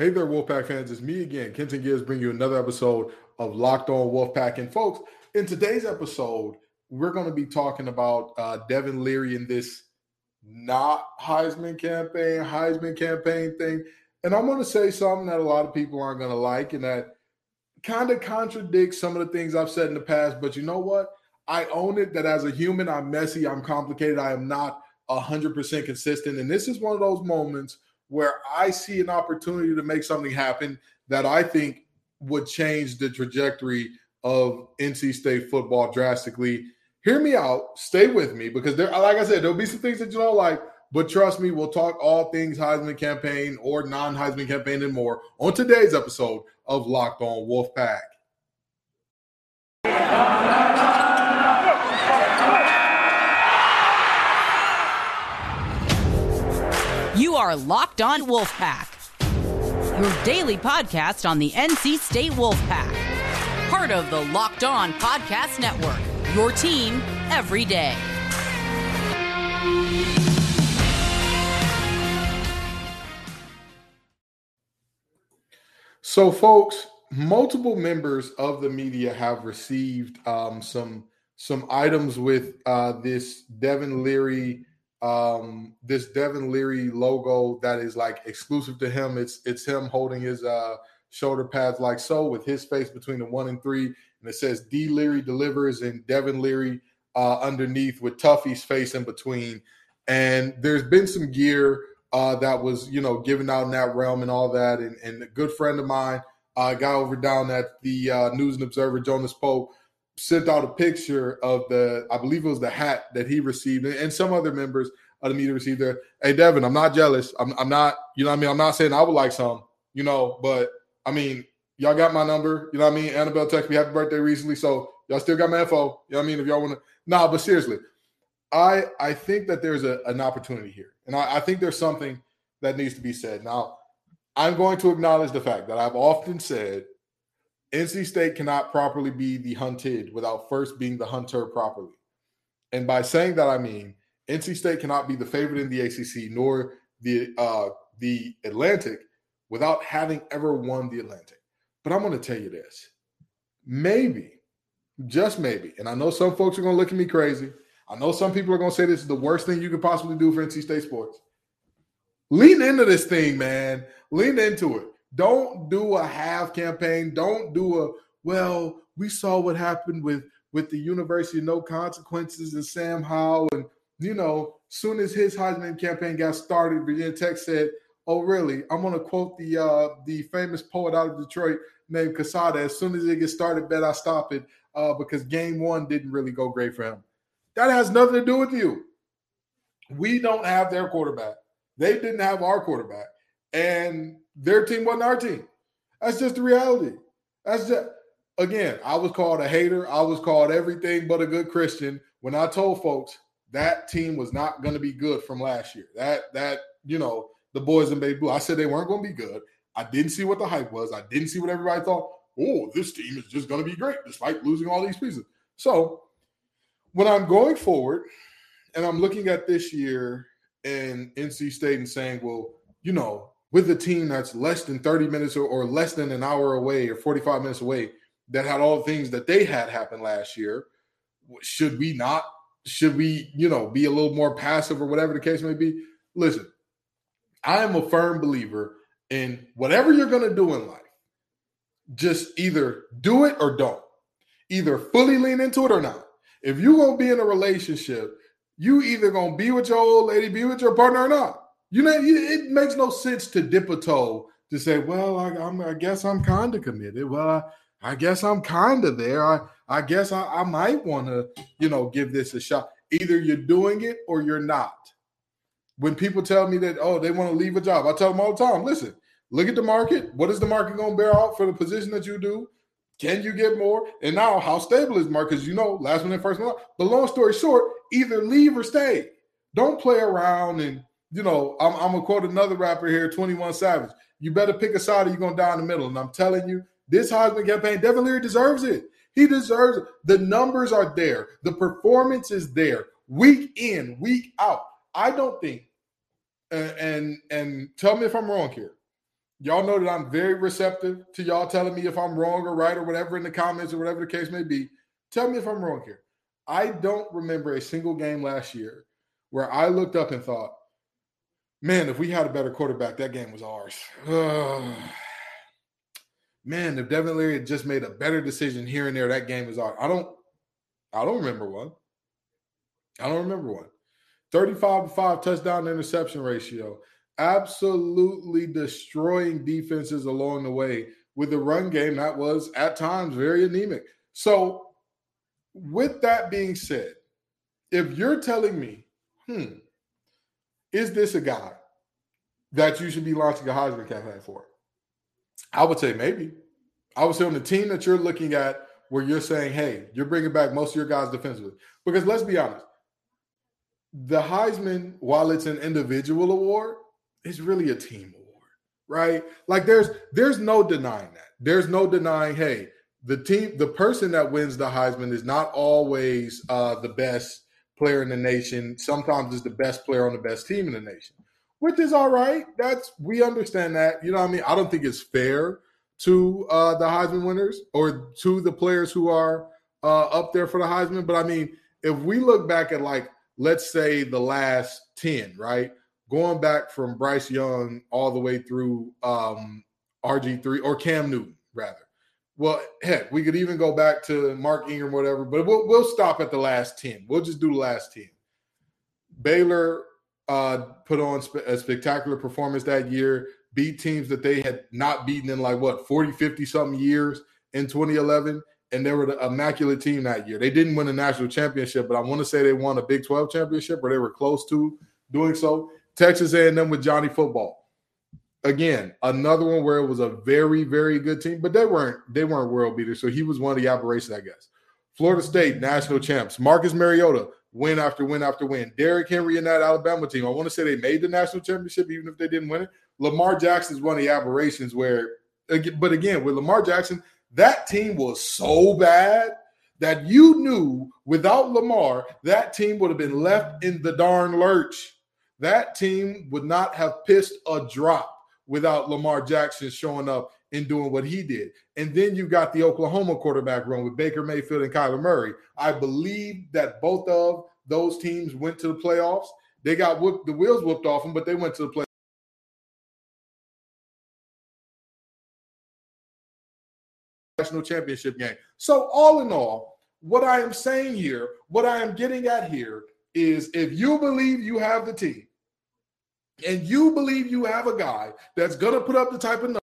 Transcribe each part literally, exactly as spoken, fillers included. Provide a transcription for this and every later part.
Hey there, Wolfpack fans. It's me again, Kenton Gibbs, bringing you another episode of Locked On Wolfpack. And folks, in today's episode, we're going to be talking about uh, Devin Leary in this not Heisman campaign, Heisman campaign thing. And I'm going to say something that a lot of people aren't going to like and that kind of contradicts some of the things I've said in the past. But you know what? I own it that as a human, I'm messy, I'm complicated, I am not one hundred percent consistent. And this is one of those moments where I see an opportunity to make something happen that I think would change the trajectory of N C State football drastically. Hear me out. Stay with me because, there, like I said, there'll be some things that you don't like, but trust me, we'll talk all things Heisman campaign or non-Heisman campaign and more on today's episode of Locked On Wolfpack. You are Locked On Wolfpack, your daily podcast on the N C State Wolfpack, part of the Locked On Podcast Network, your team every day. So, folks, multiple members of the media have received um, some, some items with uh, this Devin Leary um this Devin Leary logo that is like exclusive to him. It's it's him holding his uh shoulder pads like so, with his face between the one and three, and it says D Leary delivers and Devin Leary uh underneath with Tuffy's face in between. And there's been some gear uh that was, you know, given out in that realm and all that, and, and a good friend of mine, uh guy over down at the uh News and Observer, Jonas Pope, sent out a picture of the, I believe it was the hat that he received, and, and some other members of the media received there. Hey, Devin, I'm not jealous. I'm, I'm not, you know what I mean? I'm not saying I would like some, you know, but I mean, y'all got my number, you know what I mean? Annabelle texted me happy birthday recently, so y'all still got my info, you know what I mean? If y'all want to, nah, but seriously, I I think that there's a, an opportunity here, and I, I think there's something that needs to be said. Now, I'm going to acknowledge the fact that I've often said N C State cannot properly be the hunted without first being the hunter properly. And by saying that, I mean N C State cannot be the favorite in the A C C nor the uh, the Atlantic without having ever won the Atlantic. But I'm going to tell you this. Maybe, just maybe, and I know some folks are going to look at me crazy. I know some people are going to say this is the worst thing you could possibly do for N C State sports. Lean into this thing, man. Lean into it. Don't do a half campaign. Don't do a, well, we saw what happened with, with the University of No Consequences and Sam Howell. And, you know, soon as his Heisman campaign got started, Virginia Tech said, oh, really? I'm going to quote the uh, the famous poet out of Detroit named Casada. As soon as it gets started, bet I stop it uh, because game one didn't really go great for him. That has nothing to do with you. We don't have their quarterback. They didn't have our quarterback. And their team wasn't our team. That's just the reality. That's just, again, I was called a hater. I was called everything but a good Christian when I told folks that team was not going to be good from last year. That, that you know, the boys in Baby Blue, I said they weren't going to be good. I didn't see what the hype was. I didn't see what everybody thought. Oh, this team is just going to be great despite losing all these pieces. So when I'm going forward and I'm looking at this year and N C State and saying, well, you know, with a team that's less than thirty minutes or, or less than an hour away or forty-five minutes away that had all the things that they had happen last year, should we not, should we, you know, be a little more passive or whatever the case may be? Listen, I am a firm believer in whatever you're going to do in life, just either do it or don't. Either fully lean into it or not. If you're going to be in a relationship, you either going to be with your old lady, be with your partner or not. You know, it makes no sense to dip a toe to say, well, I, I'm, I guess I'm kind of committed. Well, I, I guess I'm kind of there. I, I guess I, I might want to, you know, give this a shot. Either you're doing it or you're not. When people tell me that, oh, they want to leave a job, I tell them all the time, listen, look at the market. What is the market going to bear out for the position that you do? Can you get more? And now how stable is the market? Because, you know, last minute, first minute. But long story short, either leave or stay. Don't play around and, you know, I'm, I'm going to quote another rapper here, twenty-one Savage. You better pick a side or you're going to die in the middle. And I'm telling you, this Heisman campaign, Devin Leary deserves it. He deserves it. The numbers are there. The performance is there. Week in, week out. I don't think, and and, and tell me if I'm wrong here, Y'all know that I'm very receptive to y'all telling me if I'm wrong or right or whatever in the comments or whatever the case may be. Tell me if I'm wrong here. I don't remember a single game last year where I looked up and thought, man, if we had a better quarterback, that game was ours. Ugh. Man, if Devin Leary had just made a better decision here and there, that game was ours. I don't, I don't remember one. I don't remember one. thirty-five to five touchdown to interception ratio. Absolutely destroying defenses along the way with the run game that was at times very anemic. So with that being said, if you're telling me, hmm, is this a guy that you should be launching a Heisman campaign for? I would say maybe. I would say on the team that you're looking at where you're saying, hey, you're bringing back most of your guys defensively. Because let's be honest, the Heisman, while it's an individual award, it's really a team award, right? Like there's there's no denying that. There's no denying, hey, the team, the person that wins the Heisman is not always uh, the best player in the nation. Sometimes it's the best player on the best team in the nation, which is all right. That's, we understand that. You know what I mean? I don't think it's fair to uh, the Heisman winners or to the players who are uh, up there for the Heisman. But I mean, if we look back at like, let's say the last ten, right? Going back from Bryce Young all the way through um, R G three or Cam Newton, rather. Well, heck, we could even go back to Mark Ingram, whatever, but we'll, we'll stop at the last ten. We'll just do the last ten. Baylor uh, put on sp- a spectacular performance that year, beat teams that they had not beaten in like, what, forty, fifty-something years in twenty eleven, and they were the immaculate team that year. They didn't win a national championship, but I want to say they won a Big twelve championship, or they were close to doing so. Texas A and M with Johnny Football. Again, another one where it was a very, very good team, but they weren't they weren't world beaters, so he was one of the aberrations, I guess. Florida State, national champs. Marcus Mariota, win after win after win. Derrick Henry and that Alabama team. I want to say they made the national championship, even if they didn't win it. Lamar Jackson's one of the aberrations where – but again, with Lamar Jackson, that team was so bad that you knew without Lamar, that team would have been left in the darn lurch. That team would not have pissed a drop without Lamar Jackson showing up and doing what he did. And then you got the Oklahoma quarterback run with Baker Mayfield and Kyler Murray. I believe that both of those teams went to the playoffs. They got whooped, the wheels whooped off them, but they went to the playoffs. National championship game. So all in all, what I am saying here, what I am getting at here is if you believe you have the team, and you believe you have a guy that's going to put up the type of numbers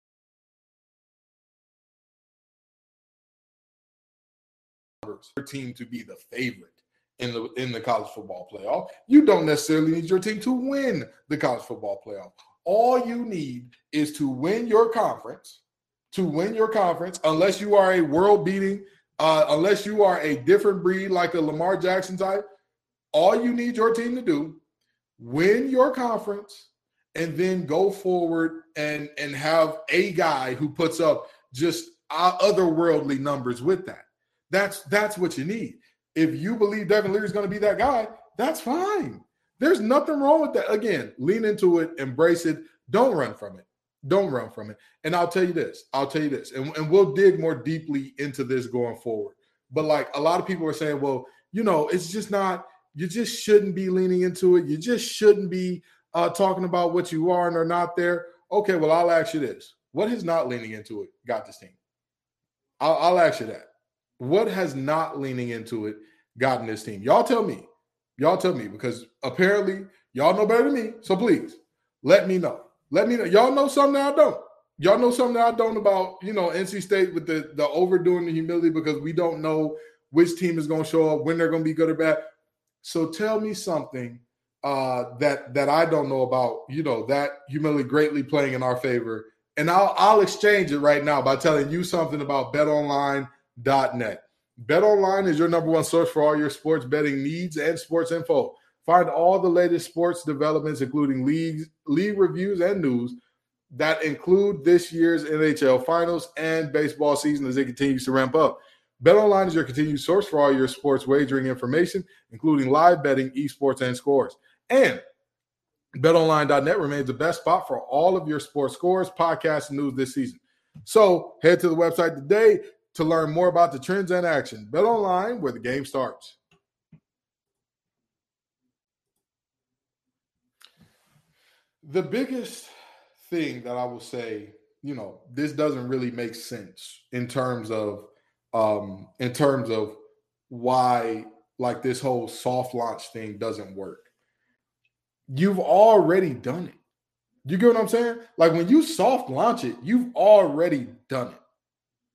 for your team to be the favorite in the in the college football playoff, you don't necessarily need your team to win the college football playoff. All you need is to win your conference, to win your conference, unless you are a world-beating, uh, unless you are a different breed like a Lamar Jackson type, all you need your team to do win your conference, and then go forward and, and have a guy who puts up just otherworldly numbers with that. That's that's what you need. If you believe Devin Leary is going to be that guy, that's fine. There's nothing wrong with that. Again, lean into it, embrace it. Don't run from it. Don't run from it. And I'll tell you this. I'll tell you this. And, and we'll dig more deeply into this going forward. But, like, a lot of people are saying, well, you know, it's just not – you just shouldn't be leaning into it. You just shouldn't be uh, talking about what you are and are not there. Okay, well, I'll ask you this. What has not leaning into it got this team? I'll, I'll ask you that. What has not leaning into it gotten this team? Y'all tell me. Y'all tell me because apparently y'all know better than me. So please let me know. Let me know. Y'all know something that I don't. Y'all know something that I don't about, you know, N C State with the, the overdoing the humility because we don't know which team is going to show up, when they're going to be good or bad. So tell me something uh, that that I don't know about, you know, that humility greatly playing in our favor. And I'll I'll exchange it right now by telling you something about bet online dot net. BetOnline is your number one source for all your sports betting needs and sports info. Find all the latest sports developments, including leagues, league reviews and news that include this year's N H L finals and baseball season as it continues to ramp up. BetOnline is your continued source for all your sports wagering information, including live betting, esports, and scores. And bet online dot net remains the best spot for all of your sports scores, podcasts, and news this season. So head to the website today to learn more about the trends and action. BetOnline, where the game starts. The biggest thing that I will say, you know, this doesn't really make sense in terms of um, in terms of why, like, this whole soft launch thing doesn't work. You've already done it. You get what I'm saying? Like, when you soft launch it, you've already done it.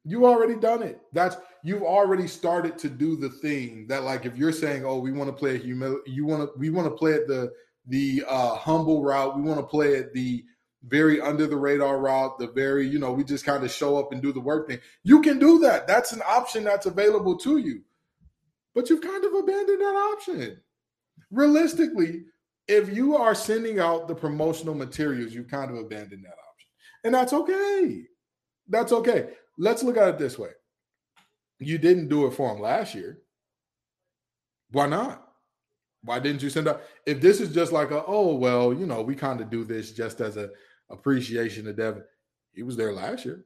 You've already done it. That's you've already started to do the thing that, like, if you're saying, "Oh, we want to play a humil, you want to, we want to play at the the uh, humble route. We want to play at the very under the radar route. The very, you know, we just kind of show up and do the work thing." You can do that. That's an option that's available to you. But you've kind of abandoned that option. Realistically, if you are sending out the promotional materials, you've kind of abandoned that option, and that's okay. That's okay. Let's look at it this way. You didn't do it for him last year. Why not? Why didn't you send out? If this is just like a, oh, well, you know, we kind of do this just as a appreciation to Devin. He was there last year.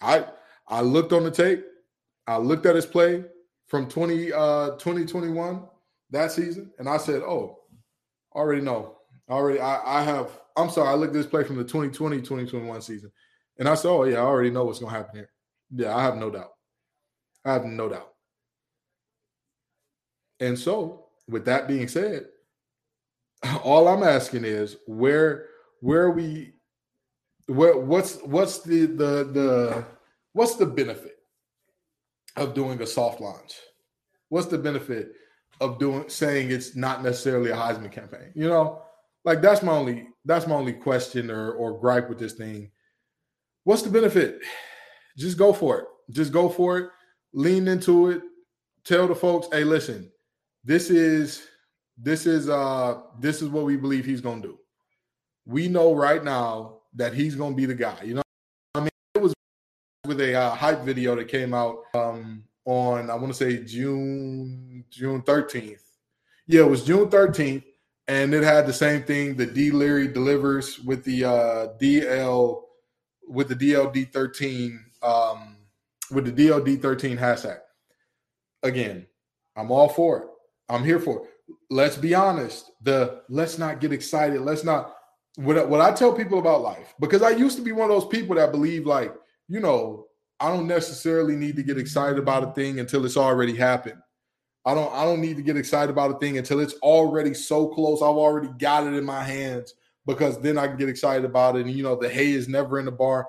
I I looked on the tape. I looked at his play from twenty twenty-one, that season, and I said, oh, already know. Already, I, I have – I'm sorry, I looked at this play from the twenty twenty twenty twenty-one season. And I said, oh, yeah, I already know what's going to happen here. Yeah, I have no doubt. I have no doubt. And so, with that being said, all I'm asking is where where are we where, what's what's the the the what's the benefit of doing a soft launch? What's the benefit of doing saying it's not necessarily a Heisman campaign? You know, like, that's my only that's my only question or or gripe with this thing. What's the benefit? Just go for it. Just go for it. Lean into it. Tell the folks, hey, listen, this is this is uh this is what we believe he's gonna do. We know right now that he's gonna be the guy. You know what I mean? It was with a uh, hype video that came out um on I want to say June June thirteenth. Yeah, it was June thirteenth, and it had the same thing that D. Leary delivers with the uh D L. With the D L D thirteen, um, with the D L D thirteen hashtag. Again, I'm all for it. I'm here for it. Let's be honest. The let's not get excited. Let's not. What what I tell people about life, because I used to be one of those people that believe, like, you know, I don't necessarily need to get excited about a thing until it's already happened. I don't I don't need to get excited about a thing until it's already so close. I've already got it in my hands, because then I can get excited about it. And, you know, the hay is never in the bar.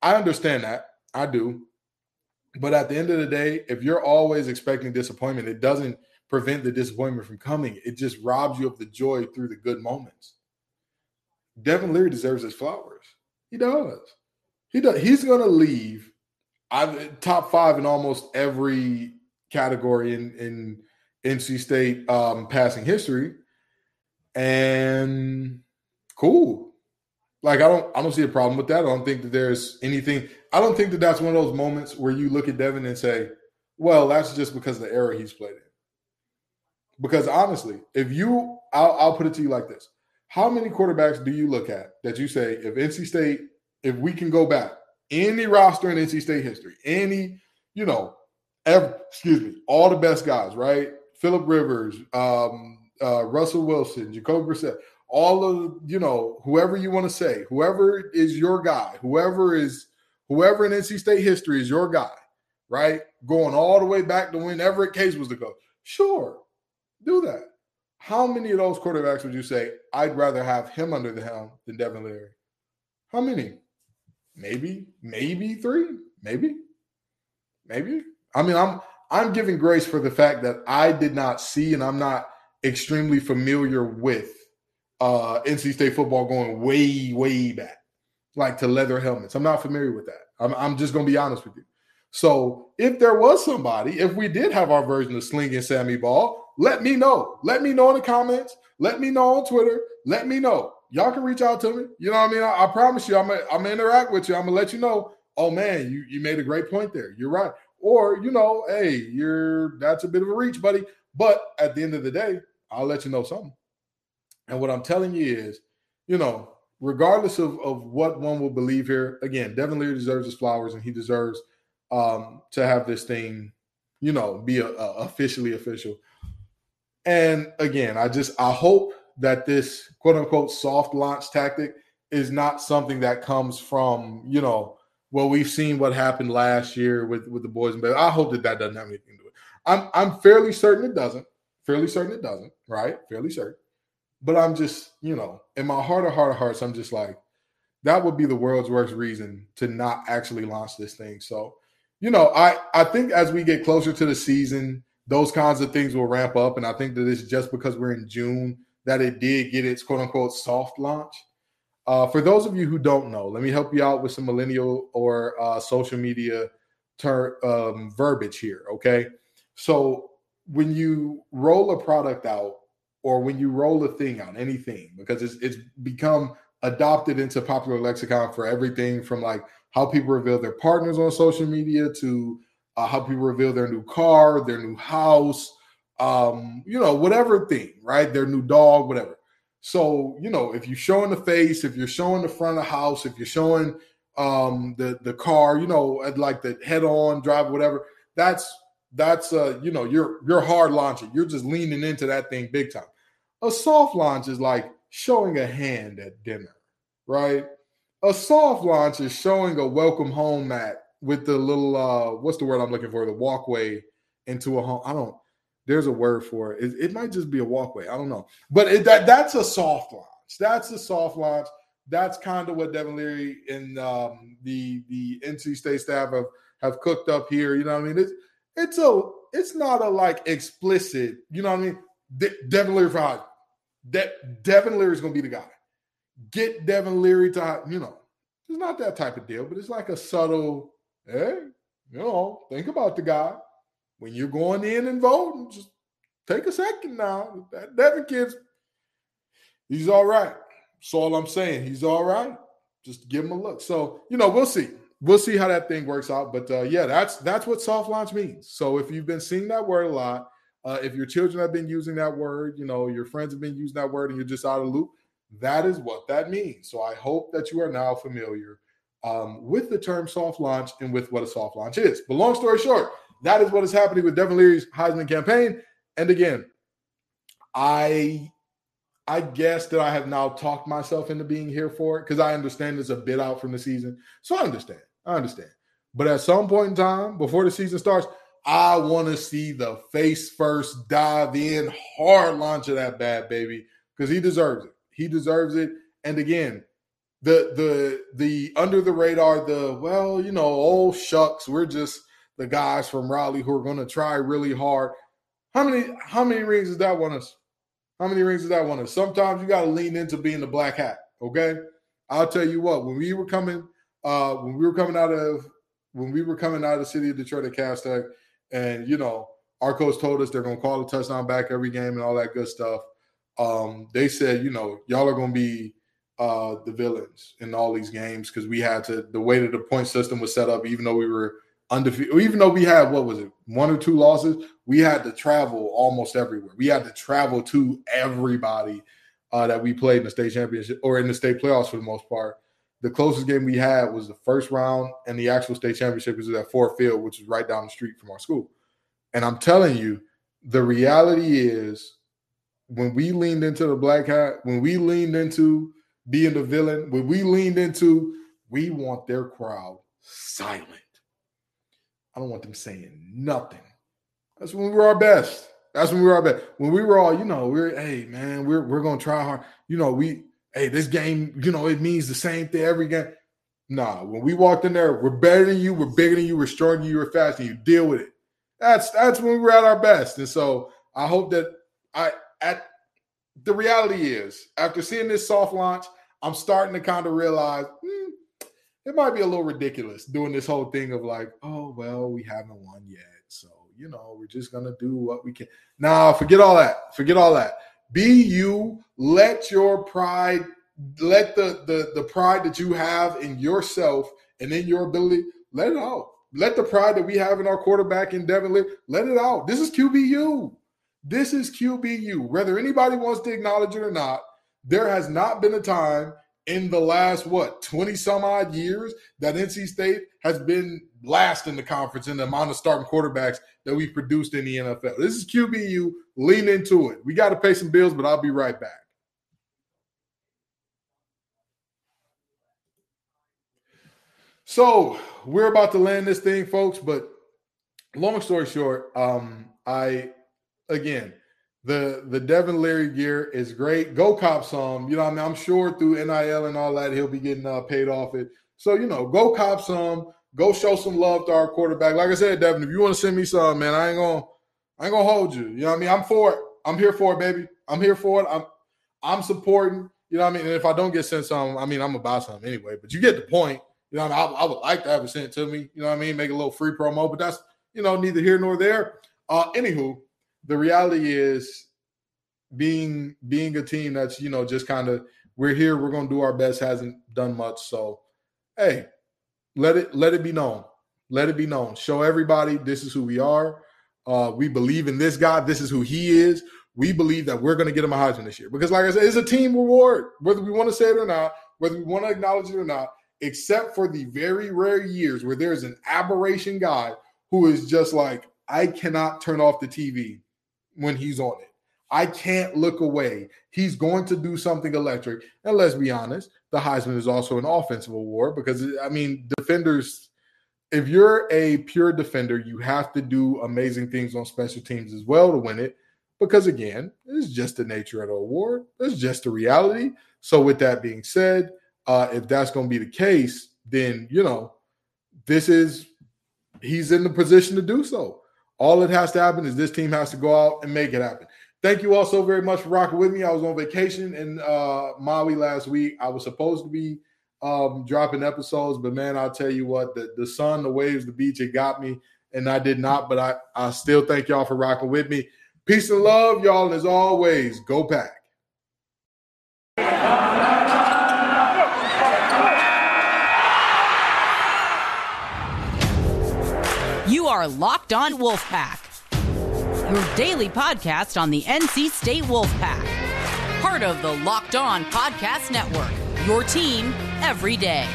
I understand that. I do. But at the end of the day, if you're always expecting disappointment, it doesn't prevent the disappointment from coming. It just robs you of the joy through the good moments. Devin Leary deserves his flowers. He does. He does. He's going to leave I've, top five in almost every category in, in N C State um, passing history. And... cool. Like, I don't I don't see a problem with that. I don't think that there's anything. I don't think that that's one of those moments where you look at Devin and say, well, that's just because of the era he's played in. Because honestly, if you, I'll, I'll put it to you like this. How many quarterbacks do you look at that you say, if N C State, if we can go back, any roster in N C State history, any, you know, every, excuse me, all the best guys, right? Phillip Rivers, um, uh, Russell Wilson, Jacob Brissett, all of, you know, whoever you want to say, whoever is your guy, whoever is, whoever in N C State history is your guy, right? Going all the way back to when Everett Case was the coach. Sure, do that. How many of those quarterbacks would you say, I'd rather have him under the helm than Devin Leary? How many? Maybe, maybe three, maybe, maybe. I mean, I'm, I'm giving grace for the fact that I did not see and I'm not extremely familiar with Uh, N C State football going way, way back, like to leather helmets. I'm not familiar with that. I'm, I'm just going to be honest with you. So if there was somebody, if we did have our version of slinging Sammy Ball, let me know. Let me know in the comments. Let me know on Twitter. Let me know. Y'all can reach out to me. You know what I mean? I, I promise you, I'm going to interact with you. I'm going to let you know, oh, man, you, you made a great point there. You're right. Or, you know, hey, you're that's a bit of a reach, buddy. But at the end of the day, I'll let you know something. And what I'm telling you is, you know, regardless of, of what one will believe here, again, Devin Leary deserves his flowers, and he deserves um, to have this thing, you know, be a, a officially official. And again, I just I hope that this quote unquote soft launch tactic is not something that comes from, you know, well, we've seen what happened last year with, with the boys and babies. I hope that that doesn't have anything to do with it. I'm I'm fairly certain it doesn't. Fairly certain it doesn't, right? Fairly certain. But I'm just, you know, in my heart of heart of hearts, I'm just like, that would be the world's worst reason to not actually launch this thing. So, you know, I, I think as we get closer to the season, those kinds of things will ramp up. And I think that it's just because we're in June that it did get its quote unquote soft launch. Uh, for those of you who don't know, let me help you out with some millennial or uh, social media ter- um, verbiage here, okay? So when you roll a product out, or when you roll a thing out, anything, because it's it's become adopted into popular lexicon for everything from like how people reveal their partners on social media to uh, how people reveal their new car, their new house, um, you know, whatever thing, right? Their new dog, whatever. So, you know, if you're showing the face, if you're showing the front of the house, if you're showing um, the, the car, you know, like the head on drive, whatever, that's That's, uh, you know, you're you're hard launching. You're just leaning into that thing big time. A soft launch is like showing a hand at dinner, right? A soft launch is showing a welcome home mat with the little, uh, what's the word I'm looking for? The walkway into a home. I don't, there's a word for it. It, it might just be a walkway. I don't know. But it, that that's a soft launch. That's a soft launch. That's kind of what Devin Leary and um, the, the N C State staff have, have cooked up here. You know what I mean? It's, It's a, it's not a like explicit, you know what I mean? De- Devin Leary for Heisman. De- Devin Leary is going to be the guy. Get Devin Leary to, you know, it's not that type of deal, but it's like a subtle, hey, you know, think about the guy. When you're going in and voting, just take a second now. That Devin kid's, he's all right. That's all I'm saying. He's all right. Just give him a look. So, you know, we'll see. We'll see how that thing works out. But, uh, yeah, that's that's what soft launch means. So if you've been seeing that word a lot, uh, if your children have been using that word, you know, your friends have been using that word and you're just out of the loop, that is what that means. So I hope that you are now familiar um, with the term soft launch and with what a soft launch is. But long story short, that is what is happening with Devin Leary's Heisman campaign. And, again, I I guess that I have now talked myself into being here for it because I understand it's a bit out from the season. So I understand. I understand. But at some point in time, before the season starts, I want to see the face first dive in, hard launch of that bad baby, because he deserves it. He deserves it. And again, the the the under the radar, the, well, you know, oh, shucks, we're just the guys from Raleigh who are going to try really hard. How many how many rings does that want us? How many rings does that want us? Sometimes you got to lean into being the black hat, okay? I'll tell you what, when we were coming – Uh, when we were coming out of when we were coming out of the city of Detroit at Cass Tech, and you know, our coach told us they're gonna call a touchdown back every game and all that good stuff. Um, they said, you know, y'all are gonna be uh, the villains in all these games because we had to the way that the point system was set up, even though we were undefeated, even though we had what was it, one or two losses, we had to travel almost everywhere. We had to travel to everybody uh, that we played in the state championship or in the state playoffs for the most part. The closest game we had was the first round, and the actual state championship was at Ford Field, which is right down the street from our school. And I'm telling you, the reality is when we leaned into the black hat, when we leaned into being the villain, when we leaned into we want their crowd silent. I don't want them saying nothing. That's when we were our best. That's when we were our best. When we were all, you know, we're, hey, man, we're we're going to try hard. You know, we – hey, this game, you know, it means the same thing every game. Nah, when we walked in there, we're better than you, we're bigger than you, we're stronger than you, we're faster than you. Deal with it. That's that's when we were at our best. And so I hope that I at the reality is, after seeing this soft launch, I'm starting to kind of realize hmm, it might be a little ridiculous doing this whole thing of like, oh, well, we haven't won yet. So, you know, we're just going to do what we can. Nah, forget all that. Forget all that. Be you, let your pride, let the, the, the pride that you have in yourself and in your ability, let it out. Let the pride that we have in our quarterback in Devin Leary, let it out. This is Q B U. This is Q B U. Whether anybody wants to acknowledge it or not, There has not been a time in the last, what, twenty-some-odd years that N C State has been last in the conference in the amount of starting quarterbacks that we've produced in the N F L. This is Q B U. Lean into it. We got to pay some bills, but I'll be right back. So we're about to land this thing, folks, but long story short, um, I, again, the the Devin Leary gear is great. Go cop some. You know what I mean? I'm sure through N I L and all that, he'll be getting uh, paid off it. So, you know, go cop some. Go show some love to our quarterback. Like I said, Devin, if you want to send me some, man, I ain't gonna, I ain't gonna hold you. You know what I mean? I'm for it. I'm here for it, baby. I'm here for it. I'm, I'm supporting. You know what I mean? And if I don't get sent some, I mean, I'm gonna buy some anyway. But you get the point. You know what I mean? I, I would like to have it sent to me. You know what I mean? Make a little free promo, but that's, you know, neither here nor there. Uh, anywho, the reality is being being a team that's, you know, just kind of we're here, we're gonna do our best, hasn't done much. So, hey, let it let it be known. Let it be known. Show everybody this is who we are. Uh, we believe in this guy. This is who he is. We believe that we're gonna get him a Heisman this year because, like I said, it's a team reward, whether we want to say it or not, whether we want to acknowledge it or not. Except for the very rare years where there's an aberration guy who is just like, I cannot turn off the T V when he's on it. I can't look away. He's going to do something electric. And let's be honest, the Heisman is also an offensive award because, I mean, defenders, if you're a pure defender, you have to do amazing things on special teams as well to win it because, again, it's just the nature of the award. It's just the reality. So with that being said, uh, if that's going to be the case, then, you know, this is – he's in the position to do so. All that has to happen is this team has to go out and make it happen. Thank you all so very much for rocking with me. I was on vacation in uh, Maui last week. I was supposed to be um, dropping episodes, but, man, I'll tell you what, the, the sun, the waves, the beach, it got me, and I did not. But I, I still thank y'all for rocking with me. Peace and love, y'all, and as always, go Pack. Are Locked On Wolfpack, your daily podcast on the N C State Wolfpack, part of the Locked On Podcast Network, your team every day.